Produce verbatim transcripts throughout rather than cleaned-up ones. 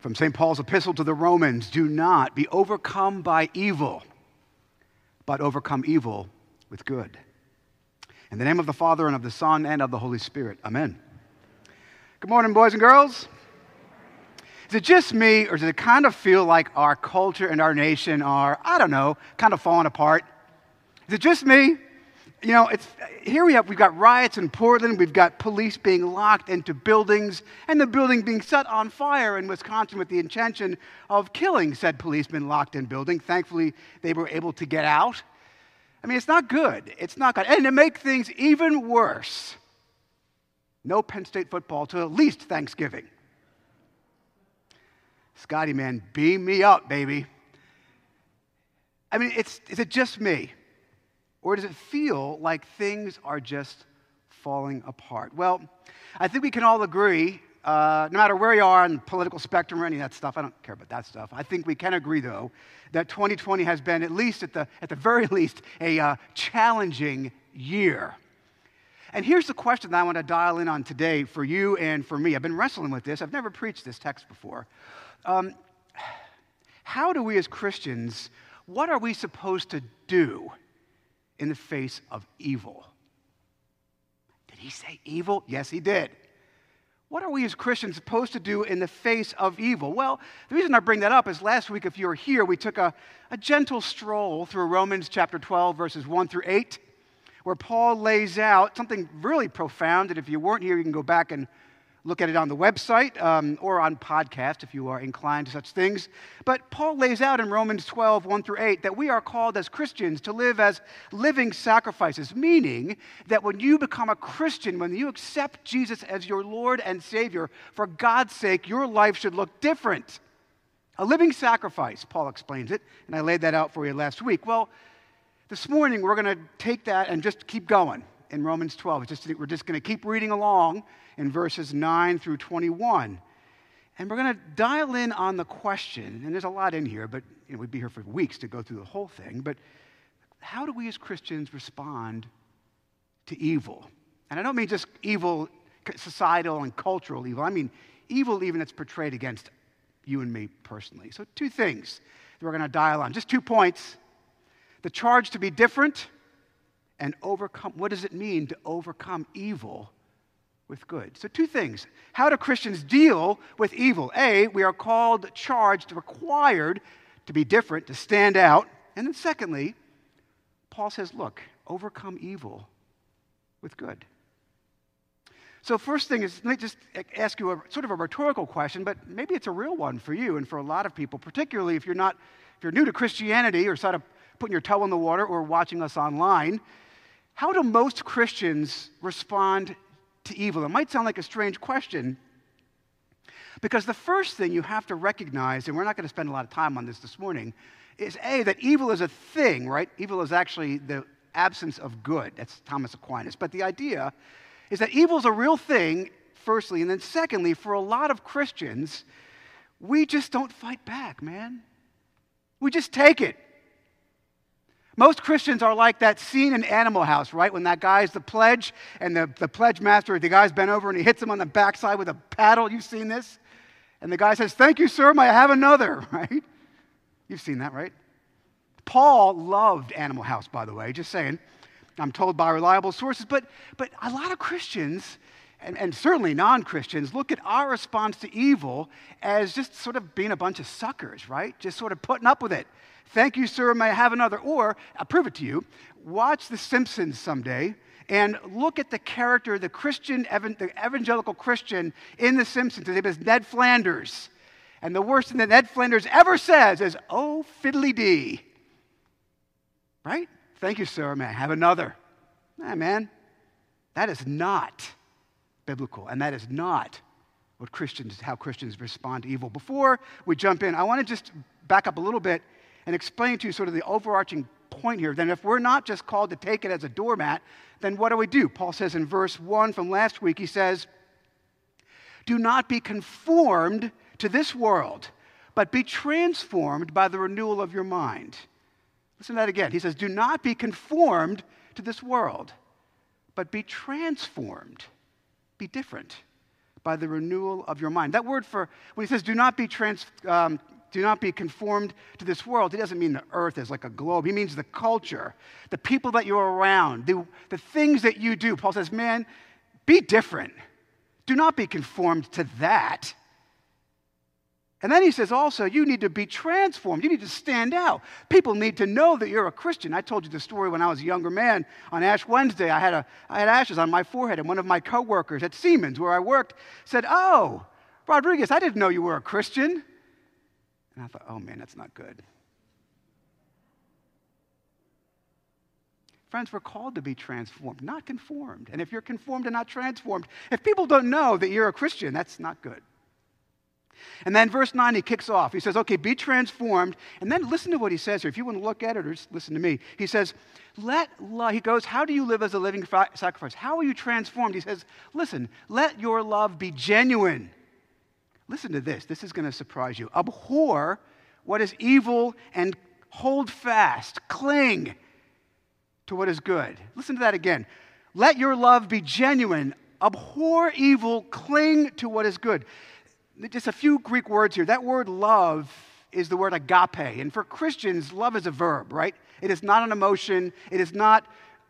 From Saint Paul's epistle to the Romans, do not be overcome by evil, but overcome evil with good. In the name of the Father, and of the Son, and of the Holy Spirit. Amen. Good morning, boys and girls. Is it just me, or does it kind of feel like our culture and our nation are, I don't know, kind of falling apart? Is it just me? You know, it's here we have, we've got riots in Portland, we've got police being locked into buildings, and the building being set on fire in Wisconsin with the intention of killing said policemen locked in building. Thankfully, they were able to get out. I mean, it's not good. It's not good. And to make things even worse, no Penn State football till at least Thanksgiving. Scotty, man, beam me up, baby. I mean, it's, is it just me? Or does it feel like things are just falling apart? Well, I think we can all agree, uh, no matter where you are on the political spectrum or any of that stuff, I don't care about that stuff. I think we can agree, though, that twenty twenty has been, at least at the, at the very least, a uh, challenging year. And here's the question that I want to dial in on today for you and for me. I've been wrestling with this. I've never preached this text before. Um, how do we as Christians, what are we supposed to do in the face of evil? Did he say evil? Yes, he did. What are we as Christians supposed to do in the face of evil? Well, the reason I bring that up is last week, if you were here, we took a, a gentle stroll through Romans chapter twelve, verses one through eight, where Paul lays out something really profound, and if you weren't here, you can go back and look at it on the website um, or on podcast if you are inclined to such things. But Paul lays out in Romans twelve, one through eight, that we are called as Christians to live as living sacrifices, meaning that when you become a Christian, when you accept Jesus as your Lord and Savior, for God's sake, your life should look different. A living sacrifice, Paul explains it, and I laid that out for you last week. Well, this morning we're going to take that and just keep going. In Romans twelve, it's just, we're just going to keep reading along in verses nine through twenty-one. And we're going to dial in on the question, and there's a lot in here, but you know, we'd be here for weeks to go through the whole thing, but how do we as Christians respond to evil? And I don't mean just evil, societal and cultural evil. I mean evil even that's portrayed against you and me personally. So two things that we're going to dial on, just two points. The charge to be different, and overcome, what does it mean to overcome evil with good? So two things. How do Christians deal with evil? A, we are called, charged, required to be different, to stand out. And then secondly, Paul says, look, overcome evil with good. So first thing is, let me just ask you a sort of a rhetorical question, but maybe it's a real one for you and for a lot of people, particularly if you're not, if you're new to Christianity or sort of putting your toe in the water or watching us online. How do most Christians respond to evil? It might sound like a strange question, because the first thing you have to recognize, and we're not going to spend a lot of time on this this morning, is A, that evil is a thing, right? Evil is actually the absence of good. That's Thomas Aquinas. But the idea is that evil is a real thing, firstly, and then secondly, for a lot of Christians, we just don't fight back, man. We just take it. Most Christians are like that scene in Animal House, right? When that guy's the pledge, and the, the pledge master, the guy's bent over and he hits him on the backside with a paddle. You've seen this? And the guy says, "Thank you, sir, may I have another," right? You've seen that, right? Paul loved Animal House, by the way, just saying. I'm told by reliable sources. But, but a lot of Christians, and, and certainly non-Christians, look at our response to evil as just sort of being a bunch of suckers, right? Just sort of putting up with it. "Thank you, sir, may I have another?" Or, I'll prove it to you, watch The Simpsons someday and look at the character, the Christian, the evangelical Christian in The Simpsons. His name is Ned Flanders. And the worst thing that Ned Flanders ever says is, "Oh, fiddly-dee." Right? "Thank you, sir, may I have another?" Nah, man, that is not biblical, and that is not what Christians, how Christians respond to evil. Before we jump in, I want to just back up a little bit and explain to you sort of the overarching point here. Then if we're not just called to take it as a doormat, then what do we do? Paul says in verse one from last week, he says, "Do not be conformed to this world, but be transformed by the renewal of your mind." Listen to that again. He says, "Do not be conformed to this world, but be transformed." Be different. by the renewal of your mind. That word for, when he says do not be trans, um, do not be conformed to this world, he doesn't mean the earth is like a globe. He means the culture, the people that you're around, the, the things that you do. Paul says, man, be different. Do not be conformed to that. And then he says also, you need to be transformed. You need to stand out. People need to know that you're a Christian. I told you the story when I was a younger man. On Ash Wednesday, I had, a, I had ashes on my forehead, and one of my coworkers at Siemens, where I worked, said, oh, Rodriguez, I didn't know you were a Christian. And I thought, oh, man, that's not good. Friends, we're called to be transformed, not conformed. And if you're conformed and not transformed, if people don't know that you're a Christian, that's not good. And then verse nine, he kicks off. He says, okay, be transformed. And then listen to what he says here. If you want to look at it or just listen to me. He says, let love, he goes, how do you live as a living sacrifice? How are you transformed? He says, listen, let your love be genuine. Listen to this. This is going to surprise you. Abhor what is evil and hold fast. Cling to what is good. Listen to that again. Let your love be genuine. Abhor evil. Cling to what is good. Just a few Greek words here. That word love is the word agape. And for Christians, love is a verb, right? It is not an emotion. It is not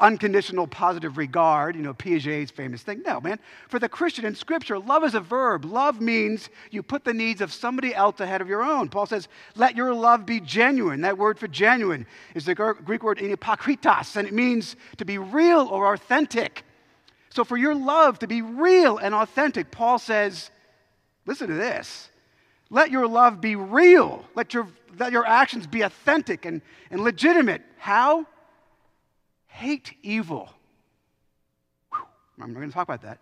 unconditional positive regard, you know, Piaget's famous thing. No, man. For the Christian in Scripture, love is a verb. Love means you put the needs of somebody else ahead of your own. Paul says, let your love be genuine. That word for genuine is the Greek word epokritos, and it means to be real or authentic. So for your love to be real and authentic, Paul says, listen to this. Let your love be real. Let your, let your actions be authentic and, and legitimate. How? Hate evil. Whew. I'm going to talk about that.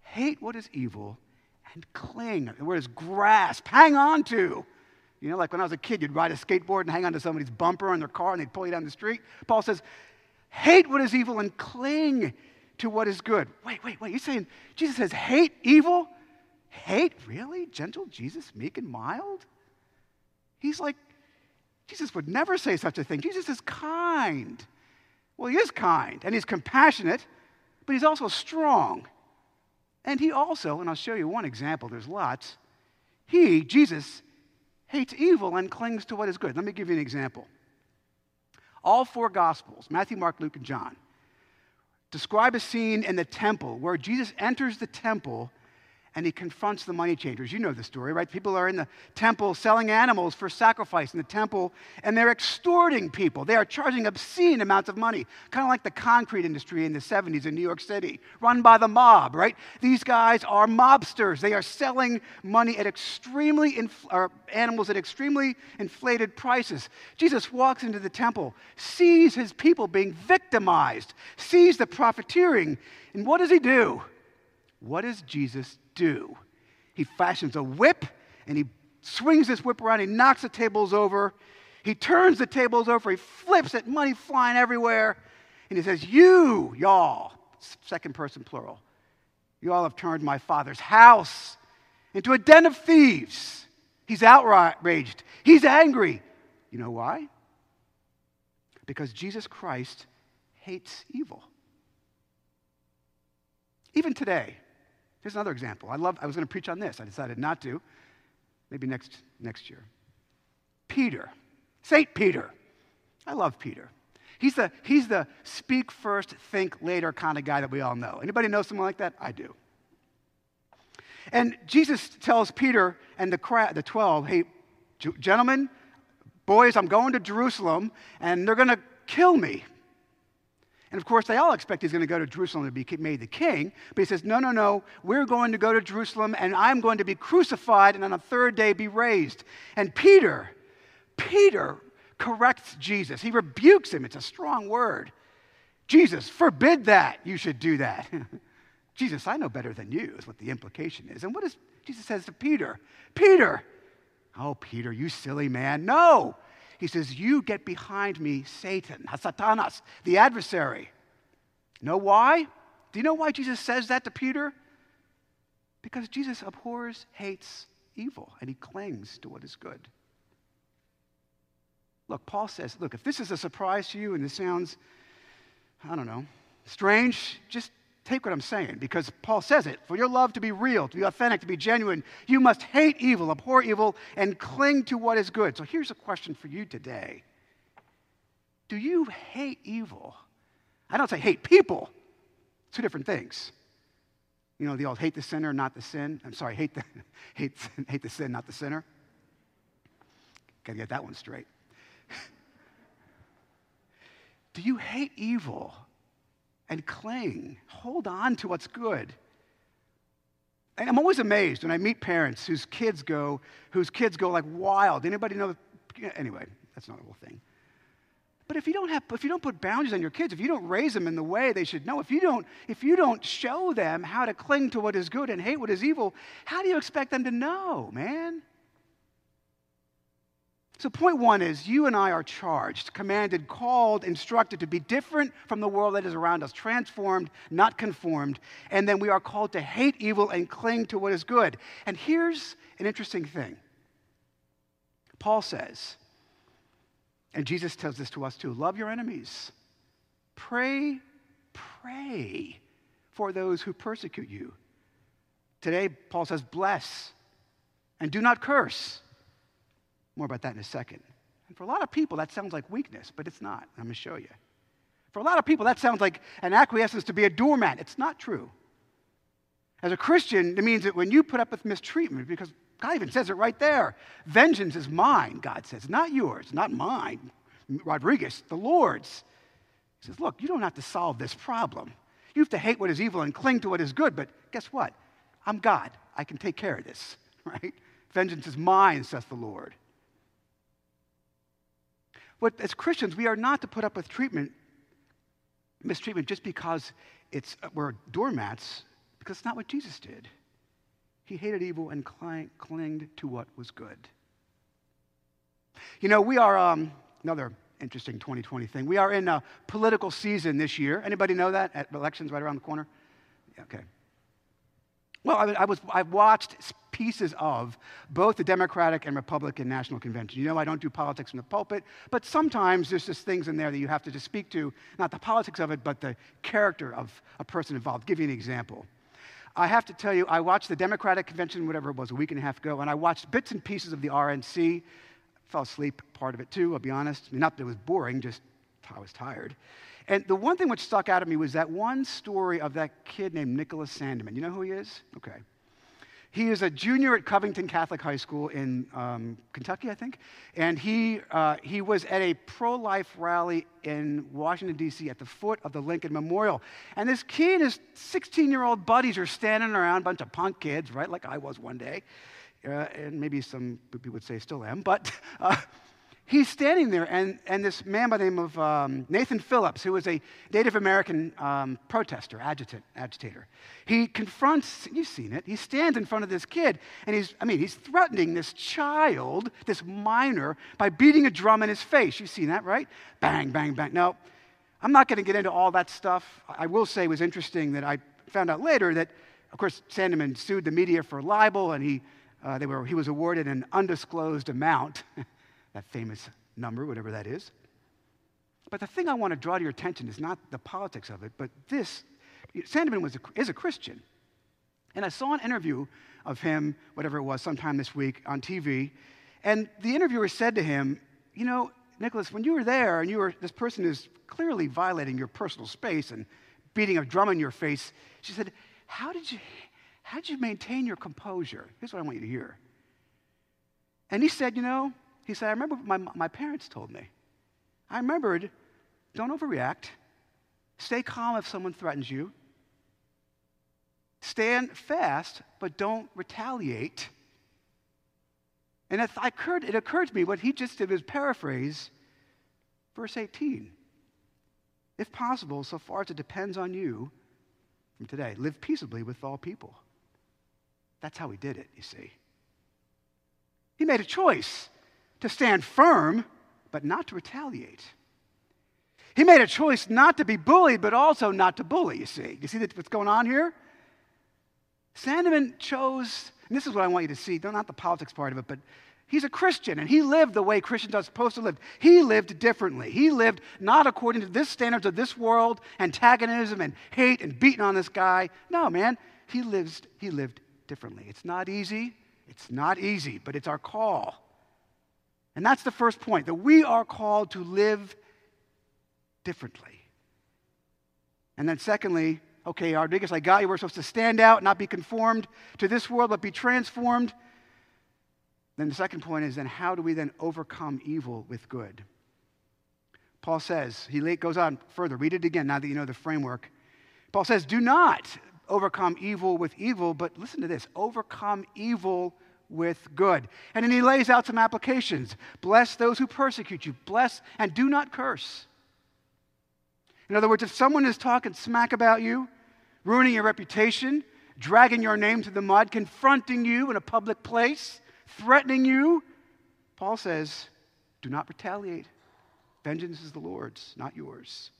Hate what is evil and cling. The word is grasp. Hang on to. You know, like when I was a kid, you'd ride a skateboard and hang on to somebody's bumper on their car and they'd pull you down the street. Paul says, hate what is evil and cling to what is good. Wait, wait, wait. You're saying Jesus says hate evil? Hate? Really? Gentle Jesus, meek and mild? He's like, Jesus would never say such a thing. Jesus is kind. Well, he is kind, and he's compassionate, but he's also strong. And he also, and I'll show you one example, there's lots, he, Jesus, hates evil and clings to what is good. Let me give you an example. All four Gospels, Matthew, Mark, Luke, and John, describe a scene in the temple where Jesus enters the temple and he confronts the money changers. You know the story, right? People are in the temple selling animals for sacrifice in the temple, and they're extorting people. They are charging obscene amounts of money, kind of like the concrete industry in the seventies in New York City, run by the mob, right? These guys are mobsters. They are selling money at extremely infl- or animals at extremely inflated prices. Jesus walks into the temple, sees his people being victimized, sees the profiteering, and what does he do? What does Jesus do? He fashions a whip, and he swings this whip around. He knocks the tables over. He turns the tables over. He flips at money flying everywhere. And he says, you, y'all, second person plural, you all have turned my Father's house into a den of thieves. He's outraged. He's angry. You know why? Because Jesus Christ hates evil. Even today, here's another example. I love. I was going to preach on this. I decided not to. Maybe next next year. Peter, Saint Peter. I love Peter. He's the he's the speak first, think later kind of guy that we all know. Anybody know someone like that? I do. And Jesus tells Peter and the crowd, the twelve, hey, gentlemen, boys, I'm going to Jerusalem, and they're going to kill me. And, of course, they all expect he's going to go to Jerusalem to be made the king. But he says, no, no, no, we're going to go to Jerusalem, and I'm going to be crucified and on the third day be raised. And Peter, Peter corrects Jesus. He rebukes him. It's a strong word. Jesus, forbid that. You should do that. Jesus, I know better than you is what the implication is. And what does Jesus says to Peter? Peter, oh, Peter, you silly man. No. He says, you get behind me, Satan, Satanas, the adversary. Know why? Do you know why Jesus says that to Peter? Because Jesus abhors, hates evil, and he clings to what is good. Look, Paul says, look, if this is a surprise to you and this sounds, I don't know, strange, just take what I'm saying, because Paul says it. For your love to be real, to be authentic, to be genuine, you must hate evil, abhor evil, and cling to what is good. So here's a question for you today. Do you hate evil? I don't say hate people. Two different things. You know, the old hate the sinner, not the sin. I'm sorry, hate the, hate, hate the sin, not the sinner. Gotta get that one straight. Do you hate evil and cling, hold on to what's good? And I'm always amazed when I meet parents whose kids go, whose kids go like wild. Anybody know? Anyway, that's not a whole thing. But if you don't have, if you don't put boundaries on your kids, if you don't raise them in the way they should know, if you don't, if you don't show them how to cling to what is good and hate what is evil, how do you expect them to know, man? So point one is, you and I are charged, commanded, called, instructed to be different from the world that is around us, transformed, not conformed, and then we are called to hate evil and cling to what is good. And here's an interesting thing. Paul says, and Jesus tells this to us too, love your enemies. Pray, pray for those who persecute you. Today, Paul says, bless and do not curse. More about that in a second. And for a lot of people, that sounds like weakness, but it's not. I'm going to show you. For a lot of people, that sounds like an acquiescence to be a doormat. It's not true. As a Christian, it means that when you put up with mistreatment, because God even says it right there, vengeance is mine, God says, not yours, not mine, Rodriguez, the Lord's. He says, look, you don't have to solve this problem. You have to hate what is evil and cling to what is good, but guess what? I'm God. I can take care of this, right? Vengeance is mine, says the Lord. But as Christians, we are not to put up with treatment, mistreatment just because it's, we're doormats, because it's not what Jesus did. He hated evil and cling, clinged to what was good. You know, we are, um, another interesting twenty twenty thing, we are in a political season this year. Anybody know that? At elections right around the corner? Yeah, okay. Well, I, I was, I've watched pieces of both the Democratic and Republican National Convention. You know, I don't do politics from the pulpit, but sometimes there's just things in there that you have to just speak to, not the politics of it, but the character of a person involved. I'll give you an example. I have to tell you, I watched the Democratic Convention, whatever it was, a week and a half ago, and I watched bits and pieces of the R N C. I fell asleep part of it too, I'll be honest. I mean, not that it was boring, just I was tired. And the one thing which stuck out at me was that one story of that kid named Nicholas Sandmann. You know who he is? Okay. He is a junior at Covington Catholic High School in um, Kentucky, I think. And he, uh, he was at a pro-life rally in Washington, D C at the foot of the Lincoln Memorial. And this kid and his sixteen-year-old buddies are standing around, a bunch of punk kids, right, like I was one day. Uh, and maybe some people would say still am, but... Uh, He's standing there, and, and this man by the name of um, Nathan Phillips, who is a Native American um, protester, agitant, agitator, he confronts, you've seen it, he stands in front of this kid, and he's, I mean, he's threatening this child, this minor, by beating a drum in his face. You've seen that, right? Bang, bang, bang. Now, I'm not going to get into all that stuff. I will say it was interesting that I found out later that, of course, Sandmann sued the media for libel, and he, uh, they were, he was awarded an undisclosed amount. That famous number, whatever that is. But the thing I want to draw to your attention is not the politics of it, but this. Sandmann was a, is a Christian. And I saw an interview of him, whatever it was, sometime this week on T V. And the interviewer said to him, you know, Nicholas, when you were there and you were, this person is clearly violating your personal space and beating a drum in your face, she said, how did you, how did you maintain your composure? Here's what I want you to hear. And he said, you know, He said, I remember what my, my parents told me. I remembered, don't overreact. Stay calm if someone threatens you. Stand fast, but don't retaliate. And it occurred, it occurred to me what he just did was paraphrase verse eighteen. If possible, so far as it depends on you from today, live peaceably with all people. That's how he did it, you see. He made a choice to stand firm, but not to retaliate. He made a choice not to be bullied, but also not to bully, you see. You see what's going on here? Sandmann chose, and this is what I want you to see, not the politics part of it, but He's a Christian, and he lived the way Christians are supposed to live. He lived differently. He lived not according to this standards of this world, antagonism and hate and beating on this guy. No, man, he lives. He lived differently. It's not easy. It's not easy, but it's our call. And that's the first point, that we are called to live differently. And then secondly, okay, Rodriguez, I got you. We're supposed to stand out, not be conformed to this world, but be transformed. Then the second point is, then how do we then overcome evil with good? Paul says, he late goes on further. Read it again now that you know the framework. Paul says, do not overcome evil with evil, but listen to this, overcome evil with good. And then he lays out some applications. Bless those who persecute you. Bless and do not curse. In other words, if someone is talking smack about you, ruining your reputation, dragging your name through the mud, confronting you in a public place, threatening you, Paul says, do not retaliate. Vengeance is the Lord's, not yours.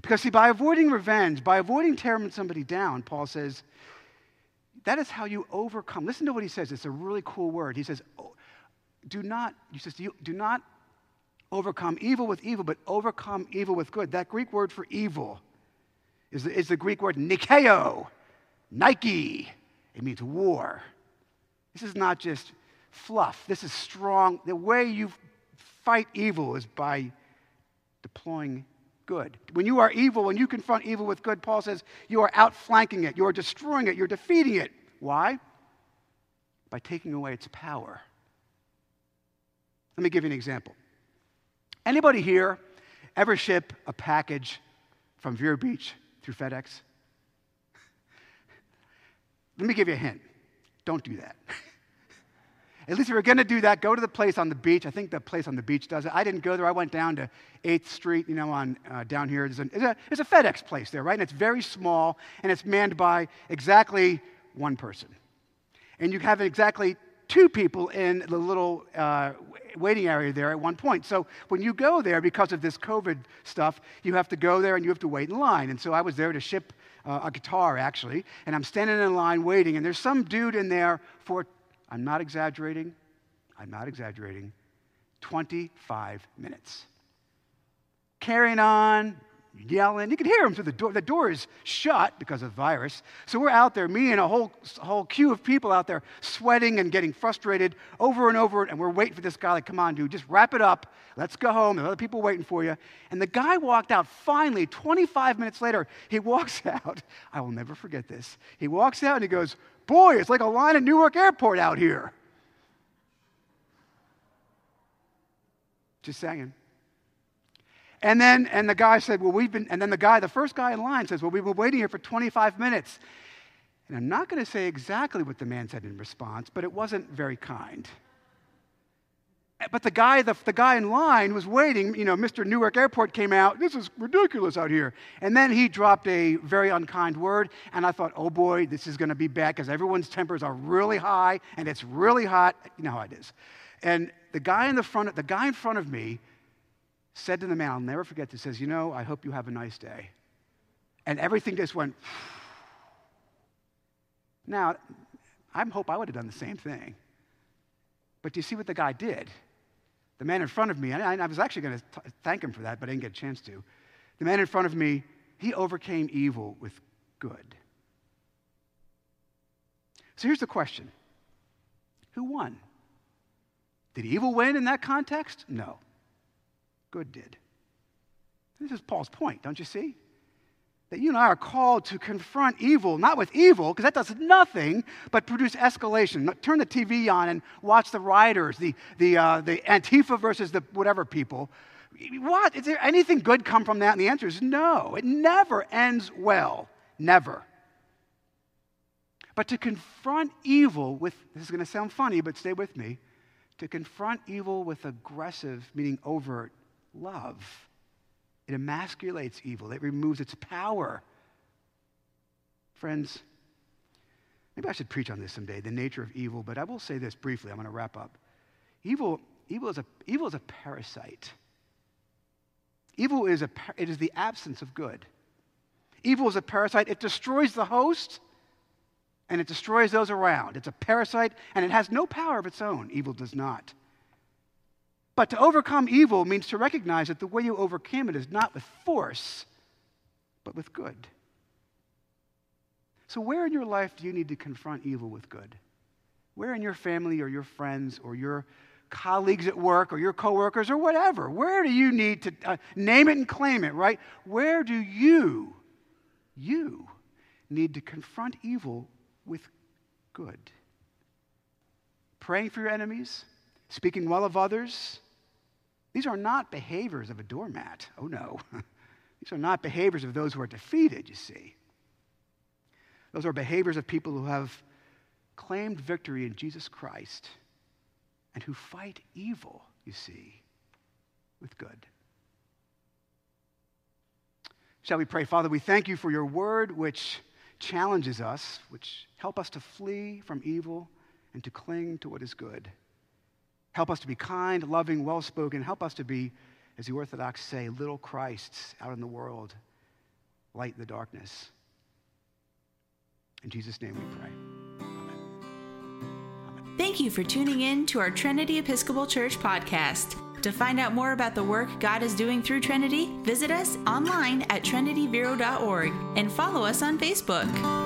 Because, see, by avoiding revenge, by avoiding tearing somebody down, Paul says, that is how you overcome. Listen to what he says. It's a really cool word. He says, oh, do not, he says, do, do not overcome evil with evil, but overcome evil with good. That Greek word for evil is the, is the Greek word nikeo, Nike. It means war. This is not just fluff. This is strong. The way you fight evil is by deploying good. When you are evil, when you confront evil with good, Paul says, you are outflanking it. You are destroying it. You're defeating it. Why? By taking away its power. Let me give you an example. Anybody here ever ship a package from Vero Beach through FedEx? Let me give you a hint. Don't do that. At least if you're going to do that, go to the place on the beach. I think the place on the beach does it. I didn't go there. I went down to eighth street, you know, on uh, down here. There's, an, there's, a, there's a FedEx place there, right? And it's very small, and it's manned by exactly one person. And you have exactly two people in the little uh, waiting area there at one point. So when you go there, because of this COVID stuff, you have to go there and you have to wait in line. And so I was there to ship Uh, a guitar, actually, and I'm standing in line waiting, and there's some dude in there for, I'm not exaggerating, I'm not exaggerating, twenty-five minutes. Carrying on, yelling. You can hear him through the door. The door is shut because of the virus. So we're out there, me and a whole, whole queue of people out there sweating and getting frustrated over and over, and we're waiting for this guy, like, come on, dude, just wrap it up. Let's go home. There's other people waiting for you. And the guy walked out. Finally, twenty-five minutes later, he walks out. I will never forget this. He walks out and he goes, boy, it's like a line at Newark Airport out here. Just saying. And then, and the guy said, well, we've been, and then the guy, the first guy in line says, well, we've been waiting here for twenty-five minutes. And I'm not going to say exactly what the man said in response, but it wasn't very kind. But the guy, the, the guy in line was waiting, you know, Mister Newark Airport came out, this is ridiculous out here. And then he dropped a very unkind word, and I thought, oh boy, this is going to be bad, because everyone's tempers are really high, and it's really hot. You know how it is. And the guy in the front, the guy in front of me, said to the man, I'll never forget this, says, you know, I hope you have a nice day. And everything just went. Now, I hope I would have done the same thing. But do you see what the guy did? The man in front of me, and I, I was actually going to thank him for that, but I didn't get a chance to. The man in front of me, he overcame evil with good. So here's the question. Who won? Did evil win in that context? No. Good did. This is Paul's point, don't you see? That you and I are called to confront evil, not with evil, because that does nothing but produce escalation. Turn the T V on and watch the rioters, the the uh, the Antifa versus the whatever people. What? Is there anything good come from that? And the answer is no. It never ends well. Never. But to confront evil with, this is going to sound funny, but stay with me, to confront evil with aggressive, meaning overt, love. It emasculates evil. It removes its power. Friends, maybe I should preach on this someday, the nature of evil, but I will say this briefly. I'm going to wrap up. Evil, evil, is, a, evil is a parasite. Evil is a, it is the absence of good. Evil is a parasite. It destroys the host and it destroys those around. It's a parasite, and it has no power of its own. Evil does not. But to overcome evil means to recognize that the way you overcame it is not with force, but with good. So where in your life do you need to confront evil with good? Where in your family or your friends or your colleagues at work or your coworkers or whatever, where do you need to uh, name it and claim it, right? Where do you, you need to confront evil with good? Praying for your enemies, speaking well of others, these are not behaviors of a doormat. Oh, no. These are not behaviors of those who are defeated, you see. Those are behaviors of people who have claimed victory in Jesus Christ and who fight evil, you see, with good. Shall we pray? Father, we thank you for your word, which challenges us, which help us to flee from evil and to cling to what is good. Help us to be kind, loving, well-spoken. Help us to be, as the Orthodox say, little Christs out in the world, light in the darkness. In Jesus' name we pray. Amen. Amen. Thank you for tuning in to our Trinity Episcopal Church podcast. To find out more about the work God is doing through Trinity, visit us online at trinity bureau dot org and follow us on Facebook.